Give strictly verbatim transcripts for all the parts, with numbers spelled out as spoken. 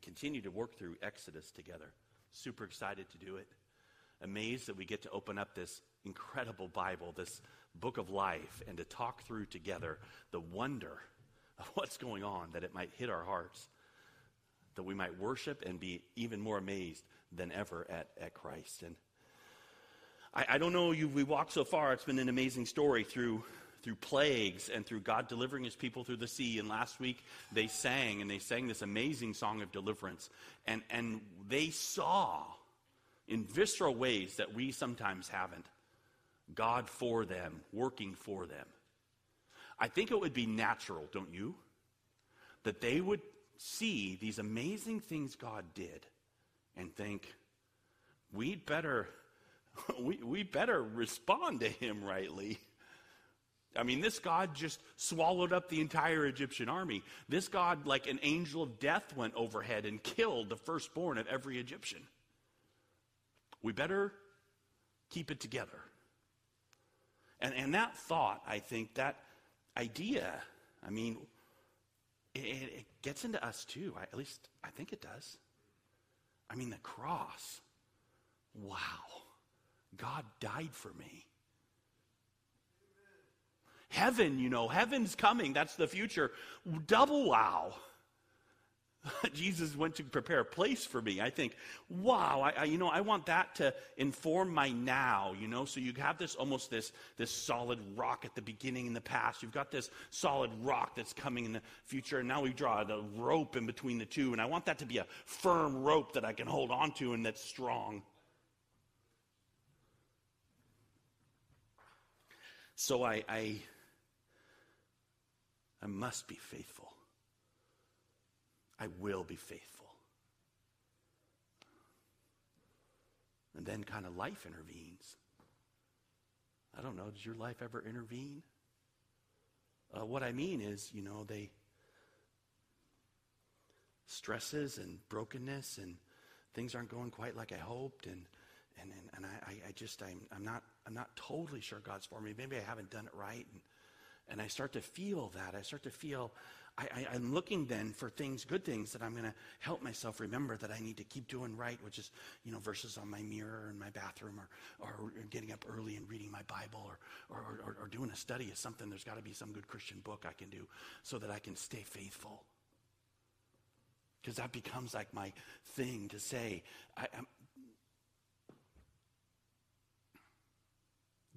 continue to work through Exodus together. Super excited to do it. Amazed that we get to open up this incredible Bible, this book of life, and to talk through together the wonder of what's going on, that it might hit our hearts, that we might worship and be even more amazed than ever at, at Christ. And I, I don't know, you, we walked so far, it's been an amazing story through through plagues and through God delivering his people through the sea. And last week they sang, and they sang this amazing song of deliverance. And, and they saw in visceral ways that we sometimes haven't, God for them, working for them. I think it would be natural, don't you, that they would see these amazing things God did and think, we'd better, we, we better respond to him rightly. I mean, this God just swallowed up the entire Egyptian army. This God, like an angel of death, went overhead and killed the firstborn of every Egyptian. We better keep it together. And and that thought, I think, that idea, I mean, it, it gets into us too. I, at least I think it does. I mean, the cross. Wow. God died for me. Heaven, you know, heaven's coming. That's the future. Double wow. Jesus went to prepare a place for me. I think, wow, I, I, you know, I want that to inform my now, you know. So you have this almost this this solid rock at the beginning in the past. You've got this solid rock that's coming in the future. And now we draw the rope in between the two. And I want that to be a firm rope that I can hold on to and that's strong. So I... I I must be faithful. I will be faithful. And then kind of life intervenes. I don't know, does your life ever intervene? Uh, what I mean is, you know, they stresses and brokenness and things aren't going quite like I hoped, and and and, and I, I just I'm I'm not I'm not totally sure God's for me. Maybe I haven't done it right. And, And I start to feel that. I start to feel, I, I, I'm looking then for things, good things, that I'm going to help myself remember that I need to keep doing right, which is, you know, verses on my mirror in my bathroom, or, or getting up early and reading my Bible, or or, or, or doing a study of something. There's got to be some good Christian book I can do so that I can stay faithful. Because that becomes like my thing to say. I, I'm,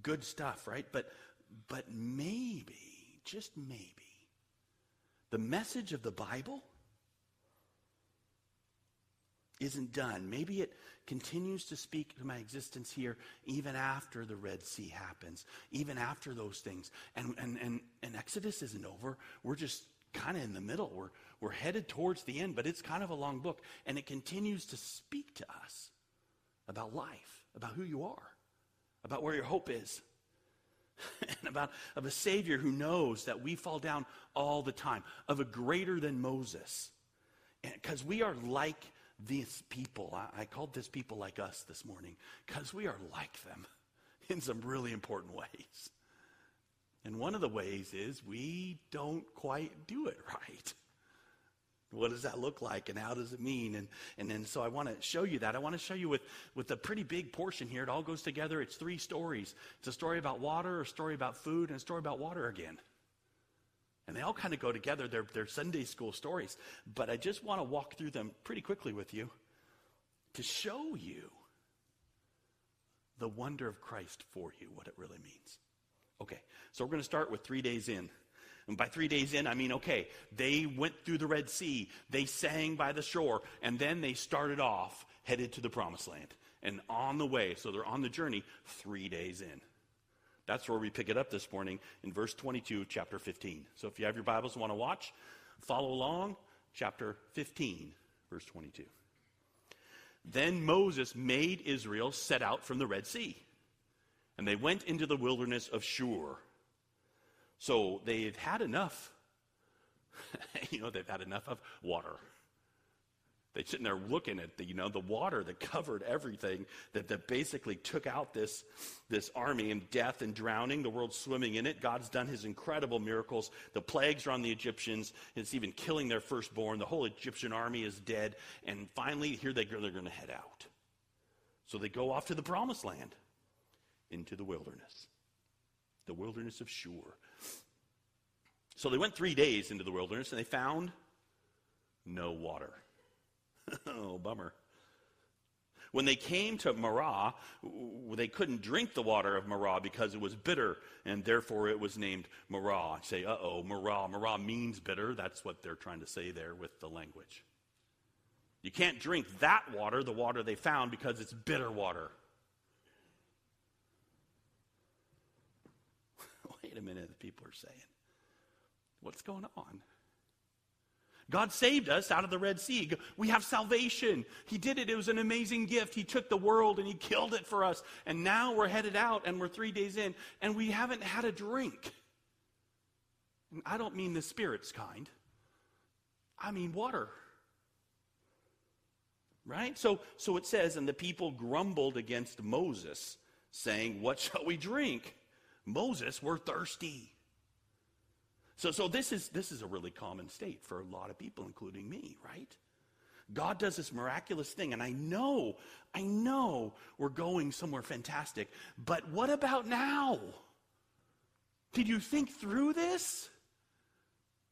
good stuff, right? But... But maybe, just maybe, the message of the Bible isn't done. Maybe it continues to speak to my existence here even after the Red Sea happens, even after those things. And and and, and Exodus isn't over. We're just kind of in the middle. We're, we're headed towards the end, but it's kind of a long book. And it continues to speak to us about life, about who you are, about where your hope is. And about of a Savior who knows that we fall down all the time, of a greater than Moses, because we are like these people. I, I called this people like us this morning, because we are like them in some really important ways. And one of the ways is we don't quite do it right. What does that look like, and how does it mean? And and then so I want to show you that. I want to show you with, with a pretty big portion here. It all goes together. It's three stories. It's a story about water, a story about food, and a story about water again. And they all kind of go together. They're, they're Sunday school stories. But I just want to walk through them pretty quickly with you to show you the wonder of Christ for you, what it really means. Okay, so we're going to start with three days in. And by three days in, I mean, okay, they went through the Red Sea, they sang by the shore, and then they started off, headed to the Promised Land. And on the way, so they're on the journey, three days in. That's where we pick it up this morning, in verse twenty-two, chapter fifteen. So if you have your Bibles and want to watch, follow along, chapter fifteen, verse twenty-two. Then Moses made Israel set out from the Red Sea, and they went into the wilderness of Shur. So they've had enough, you know, they've had enough of water. They're sitting there looking at the, you know, the water that covered everything, that, that basically took out this, this army in death and drowning, the world swimming in it. God's done his incredible miracles. The plagues are on the Egyptians. It's even killing their firstborn. The whole Egyptian army is dead. And finally, here they go, they're going to head out. So they go off to the promised land, into the wilderness, the wilderness of Shur. So they went three days into the wilderness, and they found no water. Oh, bummer. When they came to Marah, they couldn't drink the water of Marah because it was bitter, and therefore it was named Marah. I say, uh-oh, Marah. Marah means bitter. That's what they're trying to say there with the language. You can't drink that water, the water they found, because it's bitter water. Wait a minute, the people are saying, what's going on? God saved us out of the Red Sea. We have salvation. He did it. It was an amazing gift. He took the world and he killed it for us. And now we're headed out and we're three days in and we haven't had a drink. And I don't mean the Spirit's kind. I mean water. Right? So, so it says, and the people grumbled against Moses, saying, what shall we drink? Moses, we're thirsty. So, so this is this is a really common state for a lot of people, including me, right? God does this miraculous thing, and I know, I know we're going somewhere fantastic, but what about now? Did you think through this?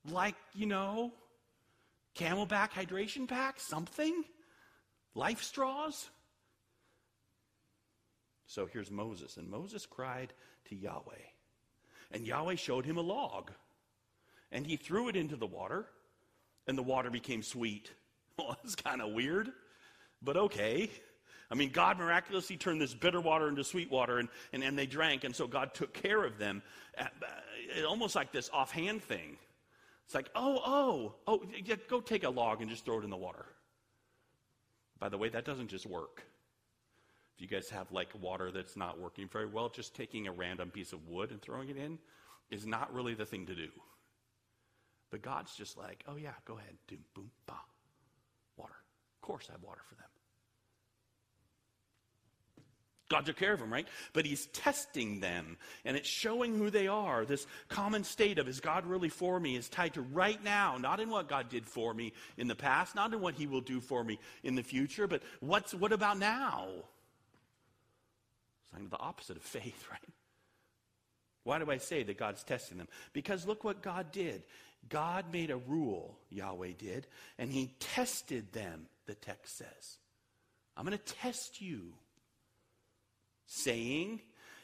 Like, you know, Camelback hydration pack, something? Life straws? So here's Moses, and Moses cried to Yahweh, and Yahweh showed him a log. And he threw it into the water, and the water became sweet. Well, that's kind of weird, but okay. I mean, God miraculously turned this bitter water into sweet water, and, and, and they drank, and so God took care of them. It's almost like this offhand thing. It's like, oh, oh, oh, yeah, go take a log and just throw it in the water. By the way, that doesn't just work. If you guys have, like, water that's not working very well, just taking a random piece of wood and throwing it in is not really the thing to do. But God's just like, oh yeah, go ahead. Doom, boom, bah. Water. Of course I have water for them. God took care of them, right? But he's testing them, and it's showing who they are. This common state of, is God really for me, is tied to right now, not in what God did for me in the past, not in what he will do for me in the future, but what's what about now? It's kind of the opposite of faith, right? Why do I say that God's testing them? Because look what God did. God made a rule, Yahweh did, and he tested them, the text says. I'm going to test you, saying,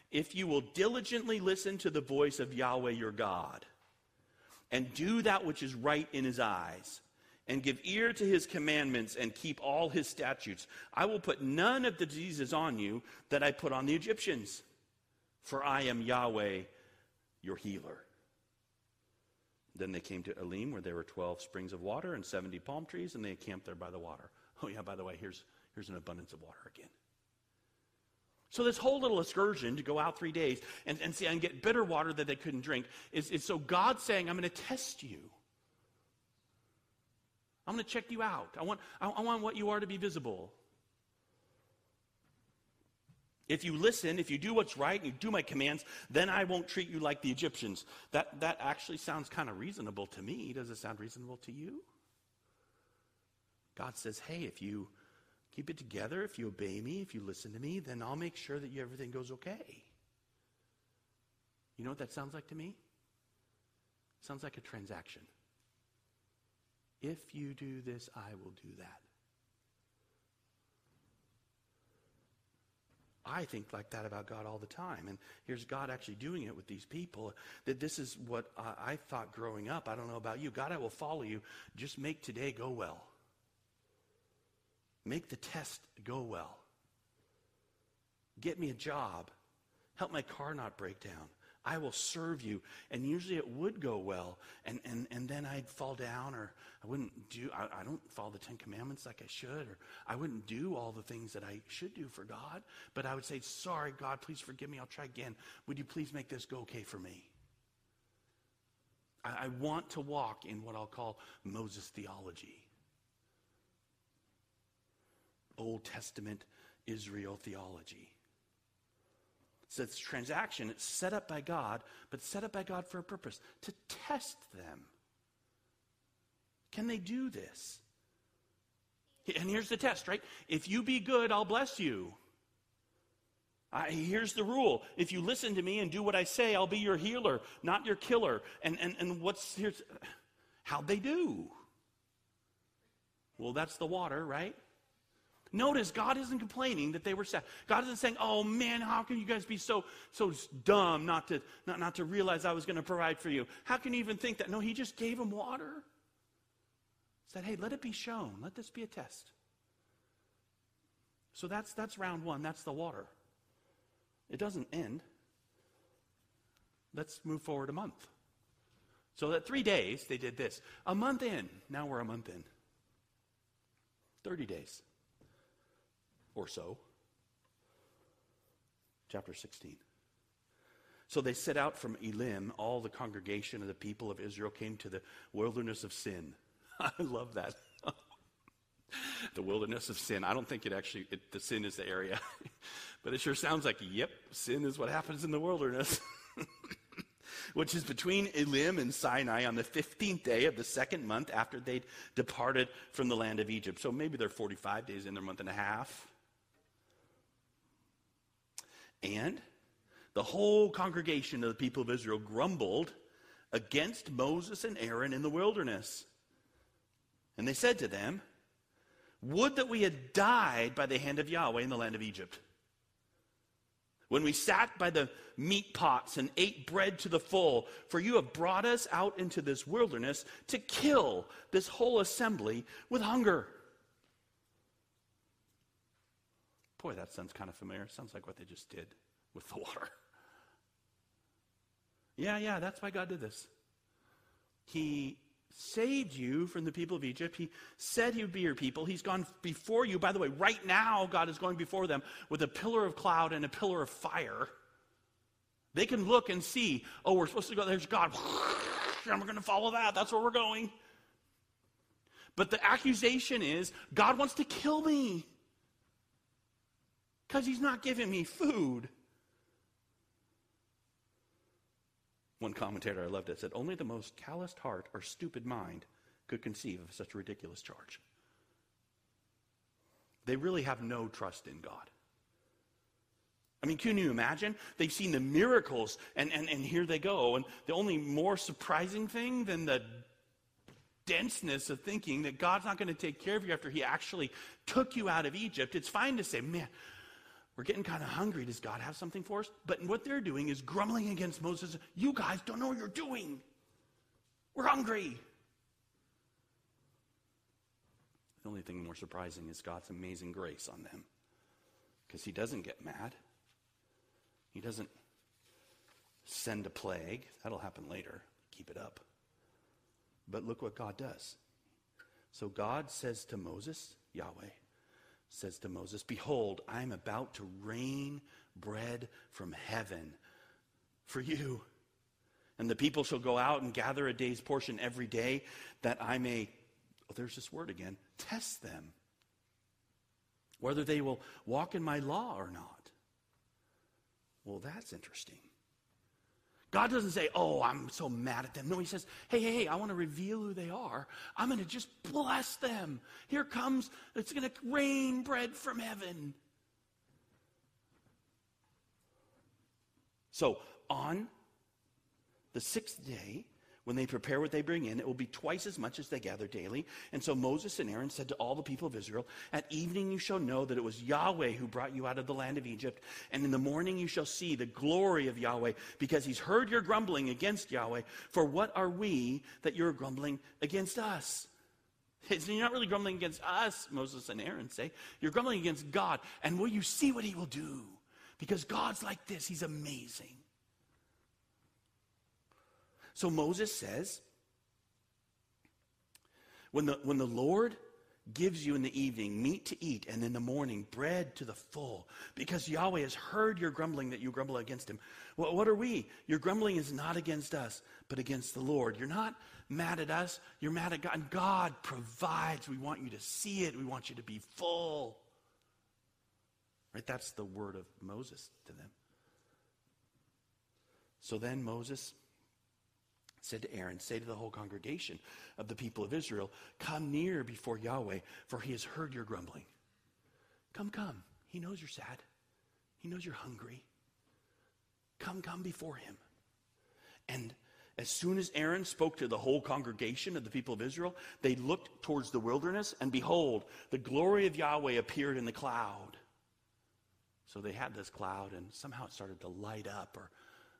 if you will diligently listen to the voice of Yahweh your God, and do that which is right in his eyes, and give ear to his commandments, and keep all his statutes, I will put none of the diseases on you that I put on the Egyptians. For I am Yahweh, your healer. Then they came to Elim, where there were twelve springs of water and seventy palm trees, and they encamped there by the water. Oh yeah, by the way, here's, here's an abundance of water again. So this whole little excursion to go out three days and, and see and get bitter water that they couldn't drink is, is so God's saying, I'm going to test you. I'm going to check you out. I want, I, I want what you are to be visible. If you listen, if you do what's right, and you do my commands, then I won't treat you like the Egyptians. That that actually sounds kind of reasonable to me. Does it sound reasonable to you? God says, hey, if you keep it together, if you obey me, if you listen to me, then I'll make sure that you, everything goes okay. You know what that sounds like to me? It sounds like a transaction. If you do this, I will do that. I think like that about God all the time. And here's God actually doing it with these people. That this is what I, I thought growing up. I don't know about you. God, I will follow you. Just make today go well. Make the test go well. Get me a job. Help my car not break down. I will serve you. And usually it would go well. And and, and then I'd fall down, or I wouldn't do, I, I don't follow the Ten Commandments like I should, or I wouldn't do all the things that I should do for God. But I would say, sorry, God, please forgive me. I'll try again. Would you please make this go okay for me? I, I want to walk in what I'll call Moses theology. Old Testament Israel theology. So it's transaction, it's set up by God, but set up by God for a purpose, to test them. Can they do this? And here's the test, right? If you be good, I'll bless you. I, here's the rule. If you listen to me and do what I say, I'll be your healer, not your killer. And and and what's here's how'd they do? Well, that's the water, right? Notice God isn't complaining that they were sad. God isn't saying, "Oh man, how can you guys be so so dumb not to not, not to realize I was going to provide for you? How can you even think that?" No, he just gave them water. Said, "Hey, let it be shown. Let this be a test." So that's that's round one. That's the water. It doesn't end. Let's move forward a month. So that three days they did this. A month in. Now we're a month in. Thirty days. Or so. Chapter sixteen. So they set out from Elim. All the congregation of the people of Israel came to the wilderness of Sin. I love that. The wilderness of Sin. I don't think it actually, it, the Sin is the area. But it sure sounds like, yep, sin is what happens in the wilderness. Which is between Elim and Sinai on the fifteenth day of the second month after they'd departed from the land of Egypt. So maybe they're forty-five days in their month and a half. And the whole congregation of the people of Israel grumbled against Moses and Aaron in the wilderness. And they said to them, "Would that we had died by the hand of Yahweh in the land of Egypt, when we sat by the meat pots and ate bread to the full, for you have brought us out into this wilderness to kill this whole assembly with hunger." Boy, that sounds kind of familiar. Sounds like what they just did with the water. Yeah, yeah, that's why God did this. He saved you from the people of Egypt. He said he would be your people. He's gone before you. By the way, right now, God is going before them with a pillar of cloud and a pillar of fire. They can look and see, oh, we're supposed to go, there's God. And we're going to follow that. That's where we're going. But the accusation is, God wants to kill me because he's not giving me food. One commentator, I loved it, said, "Only the most calloused heart or stupid mind could conceive of such a ridiculous charge." They really have no trust in God. I mean, can you imagine? They've seen the miracles, and, and, and here they go. And the only more surprising thing than the denseness of thinking that God's not going to take care of you after he actually took you out of Egypt, it's fine to say, man, we're getting kind of hungry. Does God have something for us? But what they're doing is grumbling against Moses. You guys don't know what you're doing. We're hungry. The only thing more surprising is God's amazing grace on them, because he doesn't get mad. He doesn't send a plague. That'll happen later. Keep it up. But look what God does. So God says to Moses, Yahweh, says to Moses, "Behold, I am about to rain bread from heaven for you. And the people shall go out and gather a day's portion every day, that I may," oh, there's this word again, "test them, whether they will walk in my law or not." Well, that's interesting. God doesn't say, "Oh, I'm so mad at them." No, he says, hey, hey, hey, I want to reveal who they are. I'm going to just bless them. Here comes, it's going to rain bread from heaven. So on the sixth day, when they prepare what they bring in, it will be twice as much as they gather daily. And so Moses and Aaron said to all the people of Israel, "At evening you shall know that it was Yahweh who brought you out of the land of Egypt. And in the morning you shall see the glory of Yahweh, because he's heard your grumbling against Yahweh. For what are we that you're grumbling against us?" You're not really grumbling against us, Moses and Aaron say. You're grumbling against God. And will you see what he will do? Because God's like this. He's amazing. So Moses says, when the, when the Lord gives you in the evening meat to eat, and in the morning bread to the full, because Yahweh has heard your grumbling that you grumble against him. Well, what are we? Your grumbling is not against us, but against the Lord. You're not mad at us. You're mad at God. And God provides. We want you to see it. We want you to be full. Right? That's the word of Moses to them. So then Moses said to Aaron, say to the whole congregation of the people of Israel, come near before Yahweh, for he has heard your grumbling. Come, come. He knows you're sad. He knows you're hungry. Come, come before him. And as soon as Aaron spoke to the whole congregation of the people of Israel, they looked towards the wilderness, and behold, the glory of Yahweh appeared in the cloud. So they had this cloud, and somehow it started to light up, or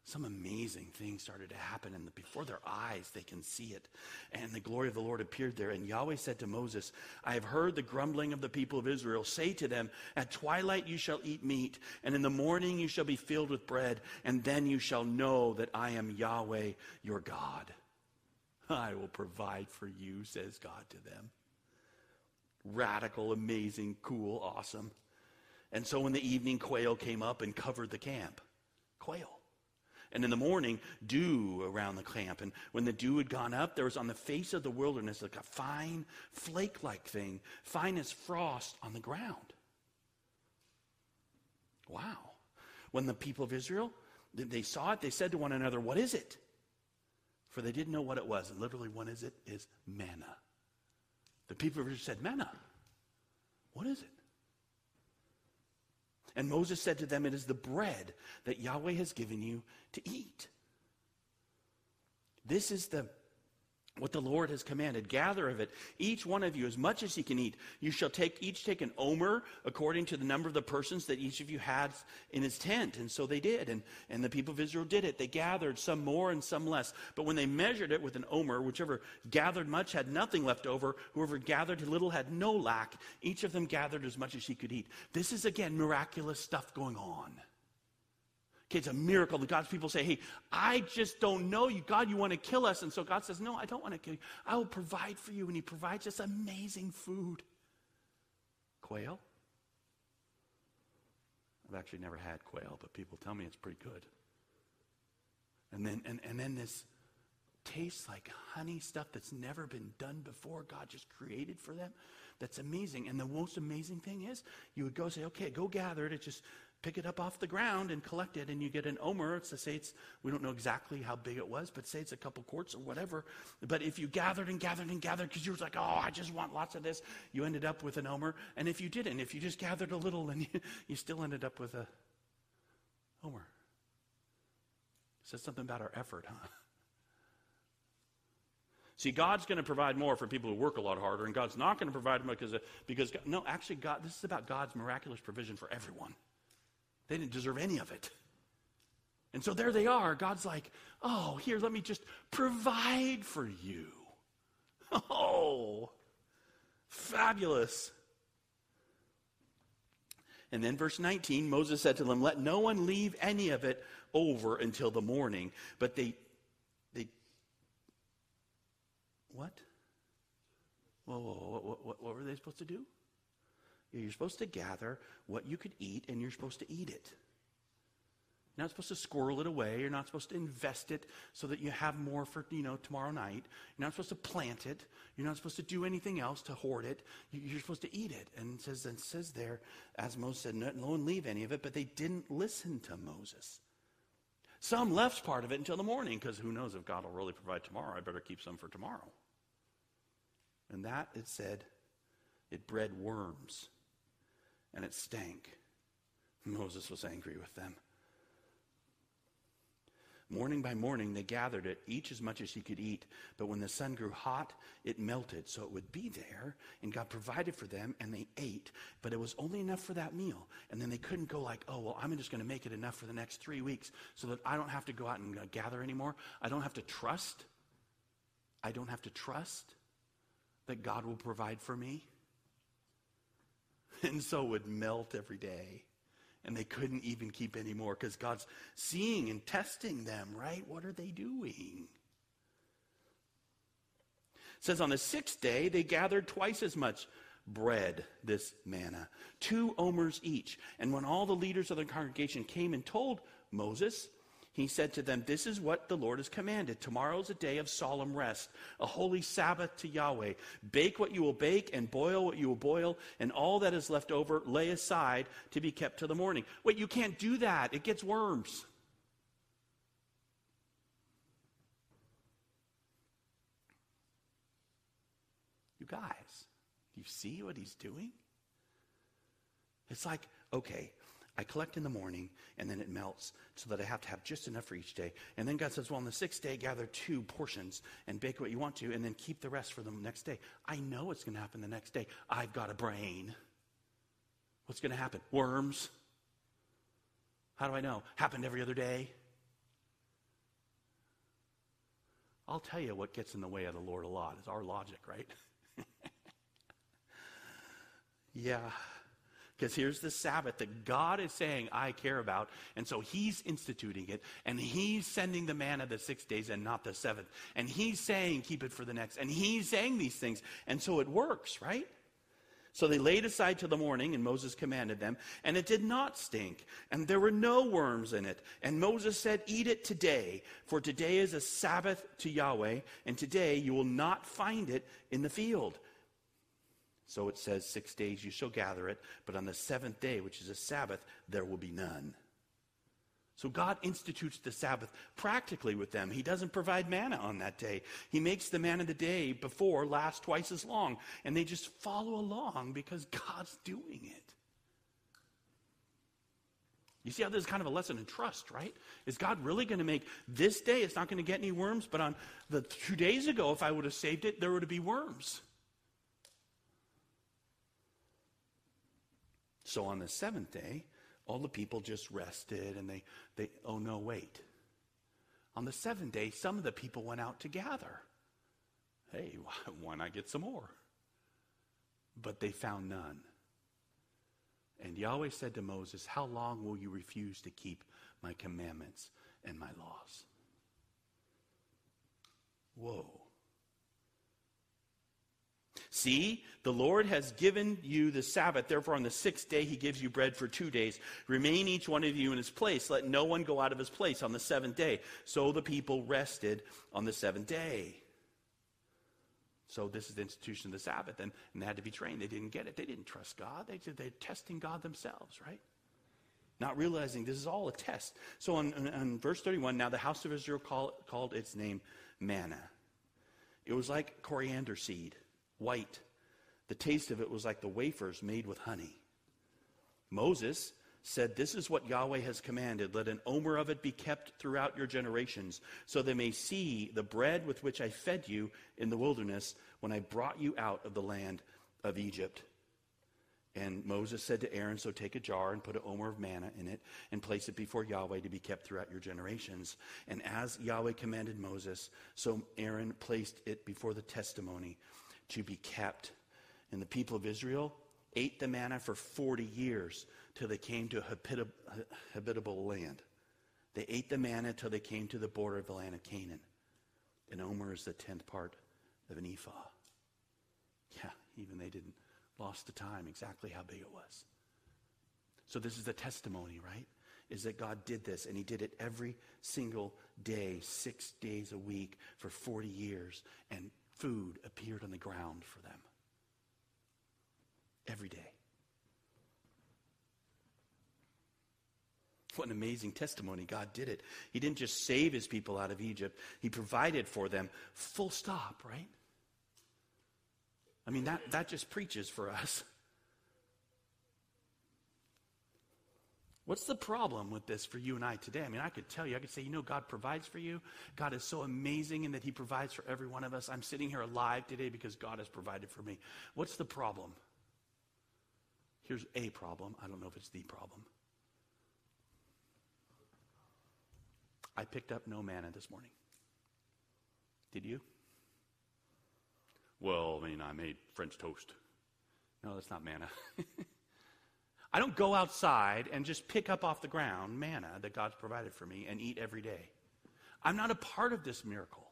some amazing thing started to happen, and before their eyes they can see it. And the glory of the Lord appeared there. And Yahweh said to Moses, I have heard the grumbling of the people of Israel. Say to them, at twilight you shall eat meat, and in the morning you shall be filled with bread, and then you shall know that I am Yahweh your God. I will provide for you, says God to them. Radical, amazing, cool, awesome. And so in the evening, quail came up and covered the camp. Quail. And in the morning, dew around the camp. And when the dew had gone up, there was on the face of the wilderness like a fine flake-like thing, fine as frost on the ground. Wow. When the people of Israel, they saw it, they said to one another, what is it? For they didn't know what it was. And literally, what is it? Is manna. The people of Israel said, manna. What is it? And Moses said to them, it is the bread that Yahweh has given you to eat. This is the what the Lord has commanded. Gather of it, each one of you, as much as he can eat. You shall take each take an omer according to the number of the persons that each of you had in his tent. And so they did. And, and the people of Israel did it. They gathered, some more and some less. But when they measured it with an omer, whichever gathered much had nothing left over. Whoever gathered little had no lack. Each of them gathered as much as he could eat. This is, again, miraculous stuff going on. Okay, it's a miracle that God's people say, hey, I just don't know you. God, you want to kill us. And so God says, no, I don't want to kill you. I will provide for you. And he provides us amazing food. Quail. I've actually never had quail, but people tell me it's pretty good. And then and, and then this tastes like honey stuff that's never been done before. God just created for them. That's amazing. And the most amazing thing is you would go say, okay, go gather it. It just... pick it up off the ground and collect it, and you get an omer. It's to say it's, we don't know exactly how big it was, but say it's a couple quarts or whatever. But if you gathered and gathered and gathered, because you were like, oh, I just want lots of this, you ended up with an omer. And if you didn't, if you just gathered a little, and you, you still ended up with a omer. It says something about our effort, huh? See, God's going to provide more for people who work a lot harder, and God's not going to provide more because, because God, no, actually, God. This is about God's miraculous provision for everyone. They didn't deserve any of it. And so there they are. God's like, oh, here, let me just provide for you. Oh, fabulous. And then verse nineteen, Moses said to them, let no one leave any of it over until the morning. But they, they, what? Whoa, whoa, whoa, what, what, what were they supposed to do? You're supposed to gather what you could eat, and you're supposed to eat it. You're not supposed to squirrel it away. You're not supposed to invest it so that you have more for, you know, tomorrow night. You're not supposed to plant it. You're not supposed to do anything else to hoard it. You're supposed to eat it. And it says, and it says there, as Moses said, no one leave any of it, but they didn't listen to Moses. Some left part of it until the morning, because who knows if God will really provide tomorrow. I better keep some for tomorrow. And that, it said, it bred worms. And it stank. Moses was angry with them. Morning by morning, they gathered it, each as much as he could eat. But when the sun grew hot, it melted. So it would be there, and God provided for them, and they ate. But it was only enough for that meal. And then they couldn't go like, oh, well, I'm just going to make it enough for the next three weeks so that I don't have to go out and gather anymore. I don't have to trust. I don't have to trust that God will provide for me. And so it would melt every day. And they couldn't even keep any more because God's seeing and testing them, right? What are they doing? It says on the sixth day, they gathered twice as much bread, this manna, two omers each. And when all the leaders of the congregation came and told Moses, He said to them, "This is what the Lord has commanded. Tomorrow's a day of solemn rest, a holy Sabbath to Yahweh. Bake what you will bake and boil what you will boil, and all that is left over lay aside to be kept till the morning." Wait, you can't do that. It gets worms. You guys, you see what he's doing? It's like, okay, I collect in the morning, and then it melts, so that I have to have just enough for each day. And then God says, well, on the sixth day, gather two portions and bake what you want to, and then keep the rest for the next day. I know what's going to happen the next day. I've got a brain. What's going to happen? Worms. How do I know? Happened every other day. I'll tell you what gets in the way of the Lord a lot is our logic, right? Yeah. Because here's the Sabbath that God is saying, I care about. And so he's instituting it. And he's sending the manna the six days and not the seventh. And he's saying, keep it for the next. And he's saying these things. And so it works, right? So they laid aside till the morning, and Moses commanded them. And it did not stink. And there were no worms in it. And Moses said, eat it today. For today is a Sabbath to Yahweh. And today you will not find it in the field. So it says, six days you shall gather it, but on the seventh day, which is a Sabbath, there will be none. So God institutes the Sabbath practically with them. He doesn't provide manna on that day. He makes the manna the day before last twice as long, and they just follow along because God's doing it. You see how this is kind of a lesson in trust, right? Is God really going to make this day, it's not going to get any worms, but on the two days ago, if I would have saved it, there would be worms. So on the seventh day, all the people just rested and they, they, oh no, wait. On the seventh day, some of the people went out to gather. Hey, why not get some more? But they found none. And Yahweh said to Moses, how long will you refuse to keep my commandments and my laws? Whoa. See, the Lord has given you the Sabbath. Therefore, on the sixth day, he gives you bread for two days. Remain each one of you in his place. Let no one go out of his place on the seventh day. So the people rested on the seventh day. So this is the institution of the Sabbath. And, and they had to be trained. They didn't get it. They didn't trust God. They, they're testing God themselves, right? Not realizing this is all a test. So on, on, on verse thirty-one, now the house of Israel call, called its name manna. It was like coriander seed. White. The taste of it was like the wafers made with honey. Moses said, this is what Yahweh has commanded. Let an omer of it be kept throughout your generations, so they may see the bread with which I fed you in the wilderness when I brought you out of the land of Egypt. And Moses said to Aaron, so take a jar and put an omer of manna in it and place it before Yahweh to be kept throughout your generations. And as Yahweh commanded Moses, so Aaron placed it before the testimony to be kept. And the people of Israel ate the manna for forty years till they came to a habitable land. They ate the manna till they came to the border of the land of Canaan. An omer is the tenth part of an ephah. Yeah, even they didn't lost the time exactly how big it was. So this is the testimony, right? Is that God did this, and he did it every single day, six days a week for forty years, and food appeared on the ground for them every day. What an amazing testimony. God did it. He didn't just save his people out of Egypt. He provided for them, full stop, right? I mean, that, that just preaches for us. What's the problem with this for you and I today? I mean, I could tell you, I could say, you know, God provides for you. God is so amazing in that he provides for every one of us. I'm sitting here alive today because God has provided for me. What's the problem? Here's a problem. I don't know if it's the problem. I picked up no manna this morning. Did you? Well, I mean, I made French toast. No, that's not manna. I don't go outside and just pick up off the ground manna that God's provided for me and eat every day. I'm not a part of this miracle.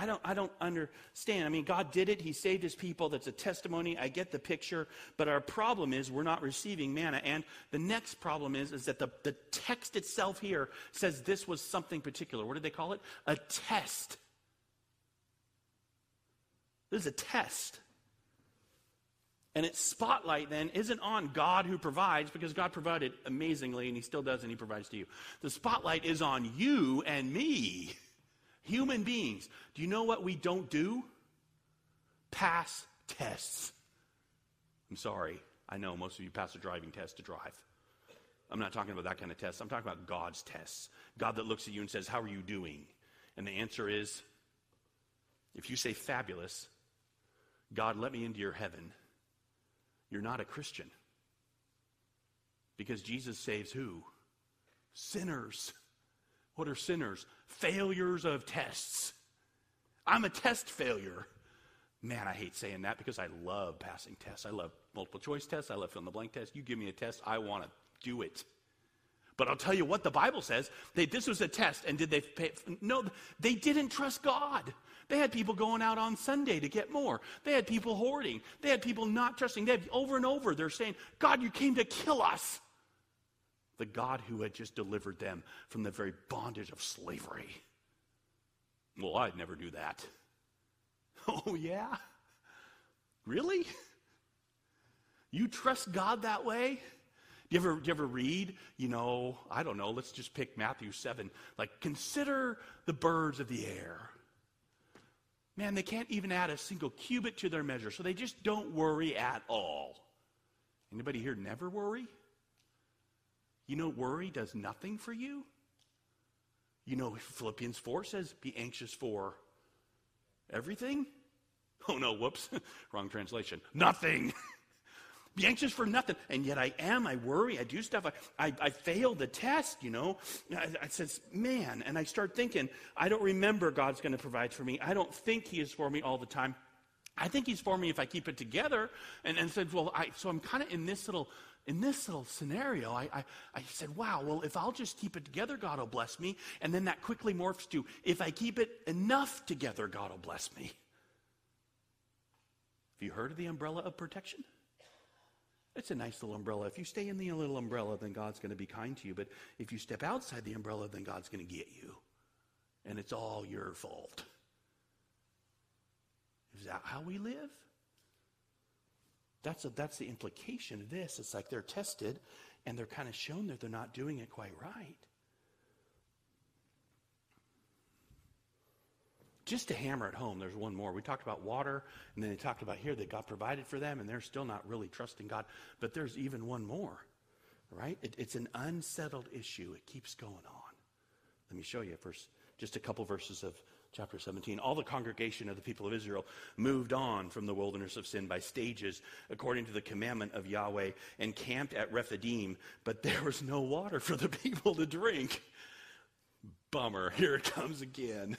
I don't, I don't understand. I mean, God did it. He saved his people. That's a testimony. I get the picture. But our problem is we're not receiving manna. And the next problem is, is that the, the text itself here says this was something particular. What did they call it? A test. This is a test. And its spotlight then isn't on God who provides, because God provided amazingly and he still does and he provides to you. The spotlight is on you and me. Human beings. Do you know what we don't do? Pass tests. I'm sorry. I know most of you pass a driving test to drive. I'm not talking about that kind of test. I'm talking about God's tests. God that looks at you and says, how are you doing? And the answer is, if you say fabulous, God, let me into your heaven, you're not a Christian. Because Jesus saves who? Sinners. What are sinners? Failures of tests. I'm a test failure. Man, I hate saying that because I love passing tests. I love multiple choice tests. I love fill in the blank tests. You give me a test, I want to do it. But I'll tell you what the Bible says. They, this was a test. And did they pay? No, they didn't trust God. They had people going out on Sunday to get more. They had people hoarding. They had people not trusting. They had over and over. They're saying, God, you came to kill us. The God who had just delivered them from the very bondage of slavery. Well, I'd never do that. Oh, yeah? Really? You trust God that way? Do you ever, do you ever read, you know, I don't know, let's just pick Matthew seven. Like, consider the birds of the air. Man, they can't even add a single cubit to their measure, so they just don't worry at all. Anybody here never worry? You know worry does nothing for you. You know Philippians four says, be anxious for everything. Oh no, whoops, wrong translation. Nothing. Be anxious for nothing. And yet I am, I worry, I do stuff. I, I, I fail the test, you know. I, I says, man, and I start thinking, I don't remember God's going to provide for me. I don't think he is for me all the time. I think he's for me if I keep it together. And, and said, well, I, so I'm kind of in this little, in this little scenario. I, I, I said, wow, well, if I'll just keep it together, God will bless me. And then that quickly morphs to, if I keep it enough together, God will bless me. Have you heard of the umbrella of protection? It's a nice little umbrella. If you stay in the little umbrella, then God's going to be kind to you. But if you step outside the umbrella, then God's going to get you. And it's all your fault. Is that how we live? That's a, that's the implication of this. It's like they're tested, and they're kind of shown that they're not doing it quite right. Just to hammer it home, there's one more. We talked about water, and then they talked about here that God provided for them, and they're still not really trusting God. But there's even one more, right? It, it's an unsettled issue. It keeps going on. Let me show you first just a couple verses of chapter seventeen. All the congregation of the people of Israel moved on from the wilderness of sin by stages, according to the commandment of Yahweh, and camped at Rephidim, but there was no water for the people to drink. Bummer. Here it comes again.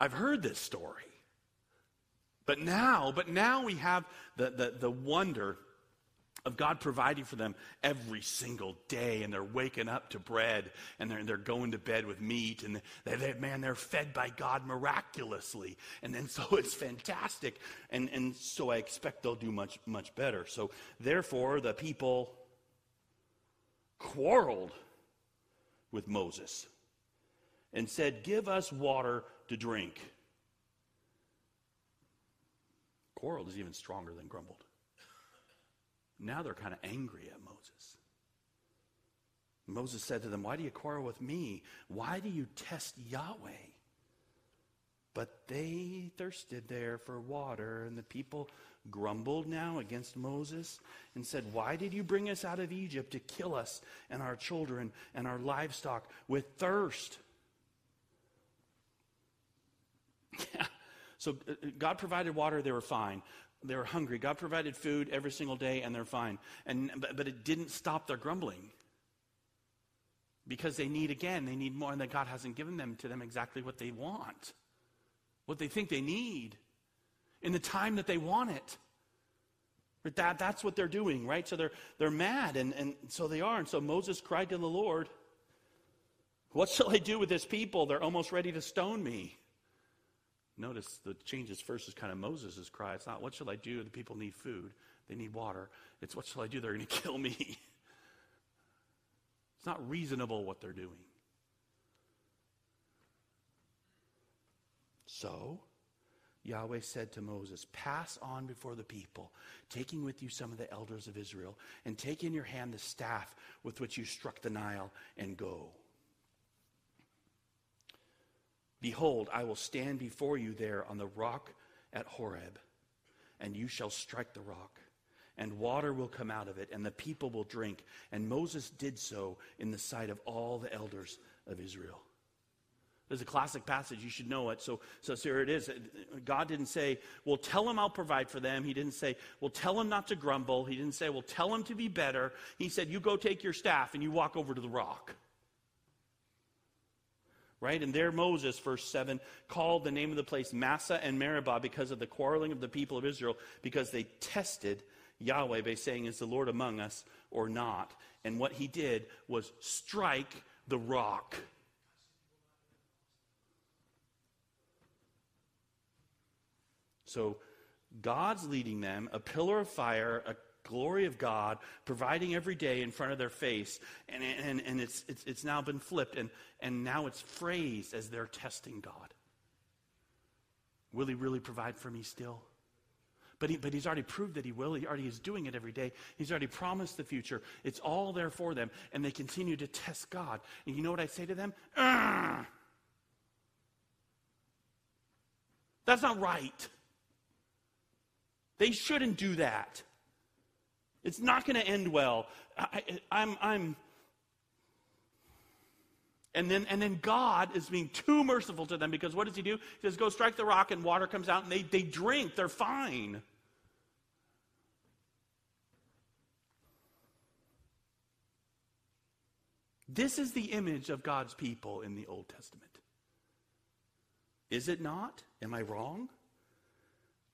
I've heard this story, but now, but now we have the, the, the wonder of God providing for them every single day, and they're waking up to bread, and they're, and they're going to bed with meat, and they, they, man, they're fed by God miraculously, and then so it's fantastic, and, and so I expect they'll do much, much better. So therefore, the people quarreled with Moses and said, give us water to drink. Quarreled is even stronger than grumbled. Now they're kind of angry at Moses. Moses said to them, why do you quarrel with me? Why do you test Yahweh? But they thirsted there for water, and the people grumbled now against Moses and said, why did you bring us out of Egypt to kill us and our children and our livestock with thirst? Yeah. So God provided water, they were fine. They were hungry. God provided food every single day, and they're fine. And but, but it didn't stop their grumbling, because they need again, they need more, and that God hasn't given them to them exactly what they want, what they think they need, in the time that they want it. But that that's what they're doing, right? So they're they're mad, and, and so they are. And so Moses cried to the Lord, What shall I do with this people? They're almost ready to stone me. Notice the changes first is kind of Moses' cry. It's not, what shall I do? The people need food. They need water. It's, what shall I do? They're going to kill me. It's not reasonable what they're doing. So Yahweh said to Moses, pass on before the people, taking with you some of the elders of Israel, and take in your hand the staff with which you struck the Nile, and go. Behold, I will stand before you there on the rock at Horeb, and you shall strike the rock, and water will come out of it, and the people will drink. And Moses did so in the sight of all the elders of Israel. There's a classic passage. You should know it. So, so here it is. God didn't say, well, tell them I'll provide for them. He didn't say, well, tell them not to grumble. He didn't say, well, tell them to be better. He said, you go take your staff and you walk over to the rock. Right? And there Moses, verse seven, called the name of the place Massah and Meribah because of the quarreling of the people of Israel, because they tested Yahweh by saying, is the Lord among us or not? And what he did was strike the rock. So God's leading them, a pillar of fire, a glory of God, providing every day in front of their face. And, and, and it's, it's, it's now been flipped, and, and now it's phrased as they're testing God. Will he really provide for me still? But, he, but he's already proved that he will. He already is doing it every day. He's already promised the future. It's all there for them. And they continue to test God. And you know what I say to them? Argh! That's not right. They shouldn't do that. It's not going to end well. I, I, I'm, I'm. And then, and then God is being too merciful to them, because what does he do? He says, go strike the rock, and water comes out, and they, they drink. They're fine. This is the image of God's people in the Old Testament. Is it not? Am I wrong?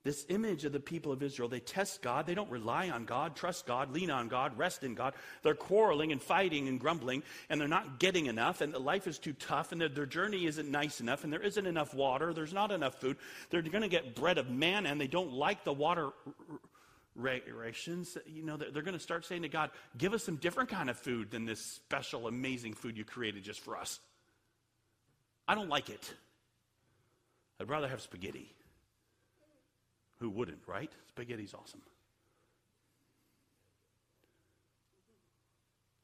This image of the people of Israel, they test God. They don't rely on God, trust God, lean on God, rest in God. They're quarreling and fighting and grumbling, and they're not getting enough, and the life is too tough, and their, their journey isn't nice enough, and there isn't enough water, there's not enough food. They're going to get bread of manna, and they don't like the water rations. You know, they're, they're going to start saying to God, give us some different kind of food than this special, amazing food you created just for us. I don't like it. I'd rather have spaghetti. Who wouldn't, right? Spaghetti's awesome.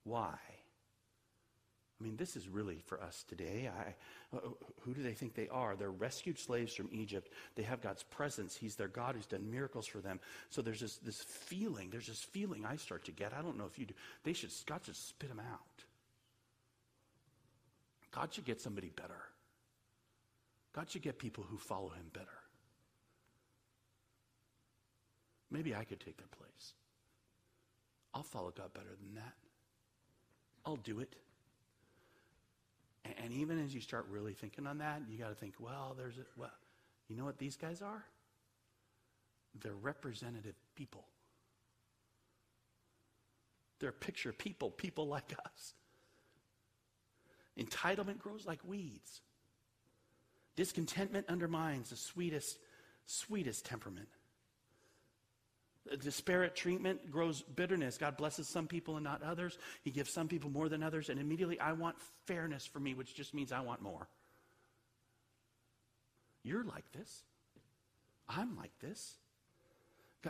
Why? I mean, this is really for us today. I, who do they think they are? They're rescued slaves from Egypt. They have God's presence. He's their God who's done miracles for them. So there's this, this feeling. There's this feeling I start to get. I don't know if you do. They should, God should spit them out. God should get somebody better. God should get people who follow him better. Maybe I could take their place. I'll follow God better than that. I'll do it. And, and even as you start really thinking on that, you got to think, well, there's a, well, you know what these guys are? They're representative people. They're picture people, people like us. Entitlement grows like weeds. Discontentment undermines the sweetest, sweetest temperament. Disparate treatment grows bitterness. God blesses some people and not others. He gives some people more than others. And immediately, I want fairness for me, which just means I want more. You're like this. I'm like this.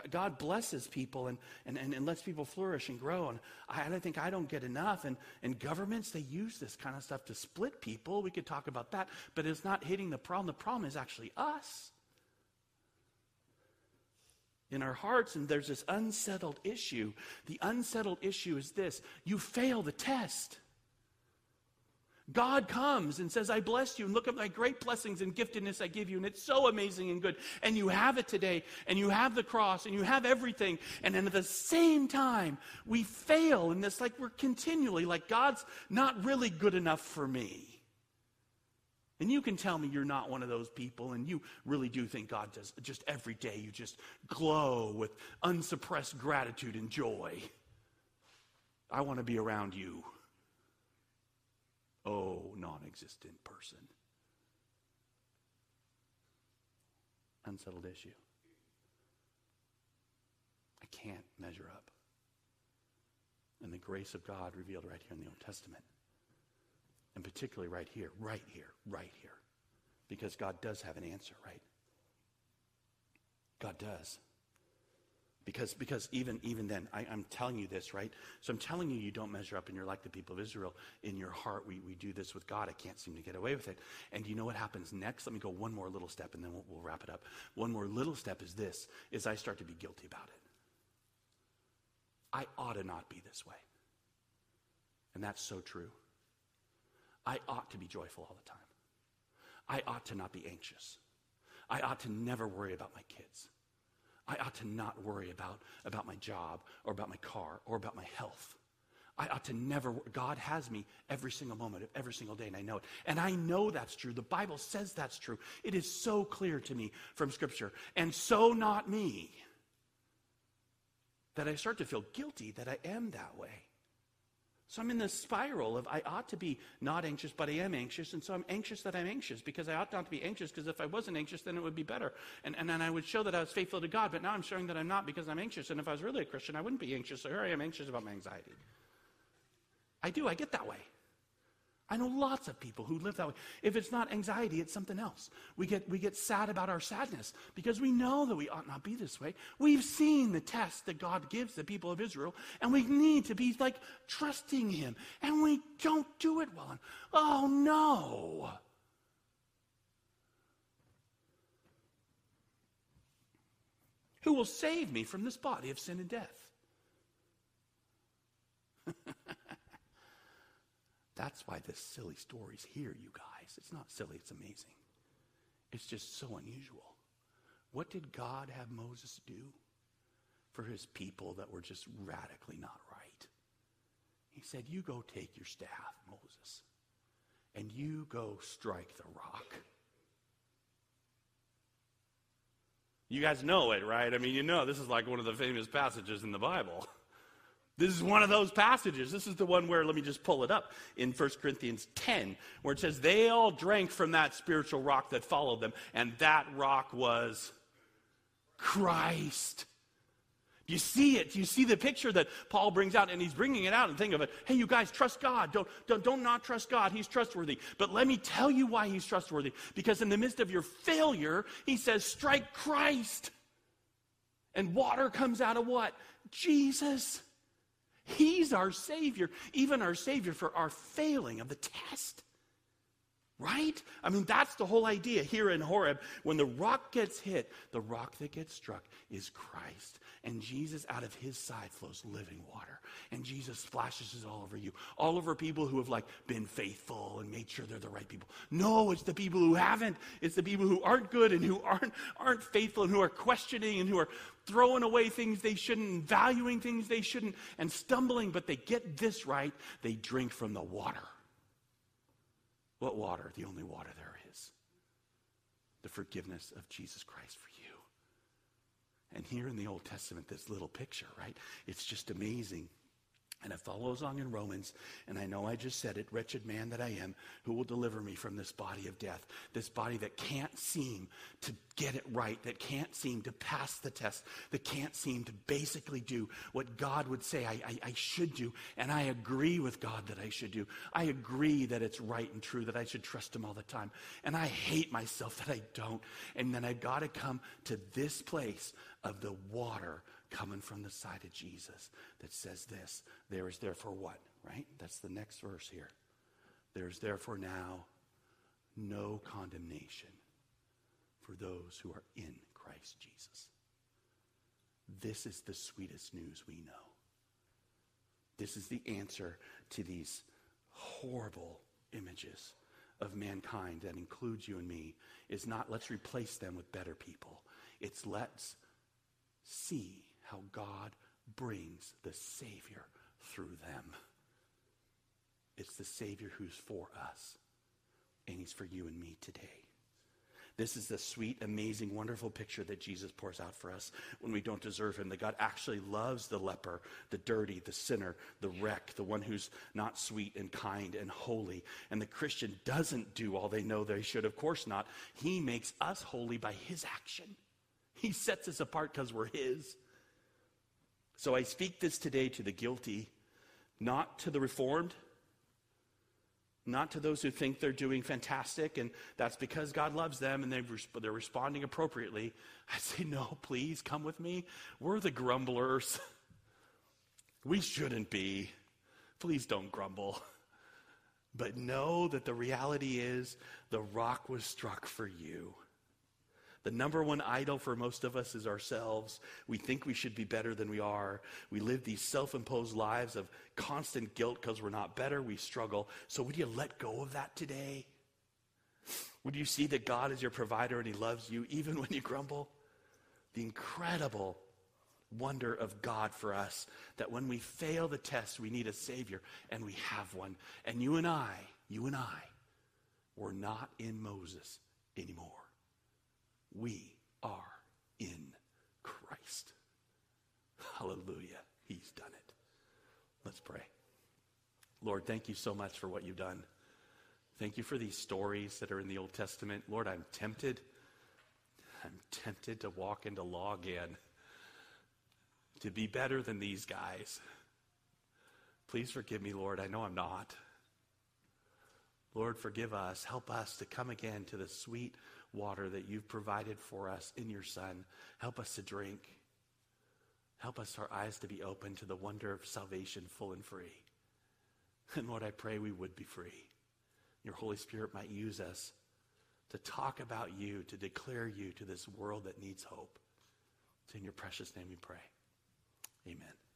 God blesses people and, and, and, and lets people flourish and grow. And I, I think I don't get enough. And, and governments, they use this kind of stuff to split people. We could talk about that. But it's not hitting the problem. The problem is actually us. In our hearts, and there's this unsettled issue. The unsettled issue is this: you fail the test. God comes and says, I bless you, and look at my great blessings and giftedness I give you, and it's so amazing and good, and you have it today, and you have the cross, and you have everything. And then at the same time, we fail in this, like we're continually, like God's not really good enough for me. And you can tell me you're not one of those people, and you really do think God does. Just every day you just glow with unsuppressed gratitude and joy. I want to be around you. oh, non-existent person. Unsettled issue. I can't measure up. And the grace of God revealed right here in the Old Testament. And particularly right here, right here, right here. Because God does have an answer, right? God does. Because because even even then, I, I'm telling you this, right? So I'm telling you you don't measure up and you're like the people of Israel. In your heart, we, we do this with God. I can't seem to get away with it. And you know what happens next? Let me go one more little step and then we'll, we'll wrap it up. One more little step is this, is I start to be guilty about it. I ought to not be this way. And that's so true. I ought to be joyful all the time. I ought to not be anxious. I ought to never worry about my kids. I ought to not worry about, about my job or about my car or about my health. I ought to never, God has me every single moment of every single day, and I know it. And I know that's true. The Bible says that's true. It is so clear to me from Scripture. And so not me, that I start to feel guilty that I am that way. So I'm in this spiral of I ought to be not anxious, but I am anxious. And so I'm anxious that I'm anxious because I ought not to be anxious, because if I wasn't anxious, then it would be better. And, and then I would show that I was faithful to God, but now I'm showing that I'm not because I'm anxious. And if I was really a Christian, I wouldn't be anxious. So here I am anxious about my anxiety. I do. I get that way. I know lots of people who live that way. If it's not anxiety, it's something else. We get we get sad about our sadness because we know that we ought not be this way. We've seen the test that God gives the people of Israel, and we need to be like trusting him, and we don't do it well. Oh no. Who will save me from this body of sin and death? That's why this silly story's here, you guys. It's not silly, it's amazing. It's just so unusual. What did God have Moses do for his people that were just radically not right? He said, you go take your staff, Moses, and you go strike the rock. You guys know it, right? I mean, you know, this is like one of the famous passages in the Bible. This is one of those passages. This is the one where, let me just pull it up, in First Corinthians ten, where it says, they all drank from that spiritual rock that followed them, and that rock was Christ. Do you see it? Do you see the picture that Paul brings out? And he's bringing it out and think of it. Hey, you guys, trust God. Don't, don't, don't not trust God. He's trustworthy. But let me tell you why he's trustworthy. Because in the midst of your failure, he says, strike Christ. And water comes out of what? Jesus. He's our Savior, even our Savior for our failing of the test, right? I mean, that's the whole idea here in Horeb. When the rock gets hit, the rock that gets struck is Christ. And Jesus, out of his side flows living water. And Jesus splashes it all over you, all over people who have like been faithful and made sure they're the right people. No, it's the people who haven't. It's the people who aren't good and who aren't, aren't faithful and who are questioning and who are throwing away things they shouldn't, valuing things they shouldn't, and stumbling, but they get this right. They drink from the water. What water? The only water there is. The forgiveness of Jesus Christ for you. And here in the Old Testament, this little picture, right? It's just amazing. And it follows on in Romans, and I know I just said it, wretched man that I am, who will deliver me from this body of death, this body that can't seem to get it right, that can't seem to pass the test, that can't seem to basically do what God would say I, I, I should do, and I agree with God that I should do. I agree that it's right and true, that I should trust him all the time, and I hate myself that I don't, and then I got to come to this place of the water coming from the side of Jesus that says this, there is therefore what, right? That's the next verse here. There is therefore now no condemnation for those who are in Christ Jesus. This is the sweetest news we know. This is the answer to these horrible images of mankind that includes you and me. Is not let's replace them with better people. It's let's see how God brings the Savior through them. It's the Savior who's for us, and he's for you and me today. This is the sweet, amazing, wonderful picture that Jesus pours out for us when we don't deserve him, that God actually loves the leper, the dirty, the sinner, the wreck, the one who's not sweet and kind and holy. And the Christian doesn't do all they know they should. Of course not. He makes us holy by his action. He sets us apart because we're his. So I speak this today to the guilty, not to the reformed, not to those who think they're doing fantastic and that's because God loves them and they've, they're responding appropriately. I say, no, please come with me. We're the grumblers. We shouldn't be. Please don't grumble. But know that the reality is the rock was struck for you. The number one idol for most of us is ourselves. We think we should be better than we are. We live these self-imposed lives of constant guilt because we're not better. We struggle. So would you let go of that today? Would you see that God is your provider and he loves you even when you grumble? The incredible wonder of God for us that when we fail the test, we need a Savior and we have one. And you and I, you and I, we're not in Moses anymore. We are in Christ. Hallelujah. He's done it. Let's pray. Lord, thank you so much for what you've done. Thank you for these stories that are in the Old Testament. Lord, I'm tempted. I'm tempted to walk into law again, to be better than these guys. Please forgive me, Lord. I know I'm not. Lord, forgive us. Help us to come again to the sweet water that you've provided for us in your Son. Help us to drink. Help us, our eyes to be open to the wonder of salvation, full and free. And Lord, I pray we would be free. Your Holy Spirit might use us to talk about you, to declare you to this world that needs hope. It's in your precious name we pray. Amen.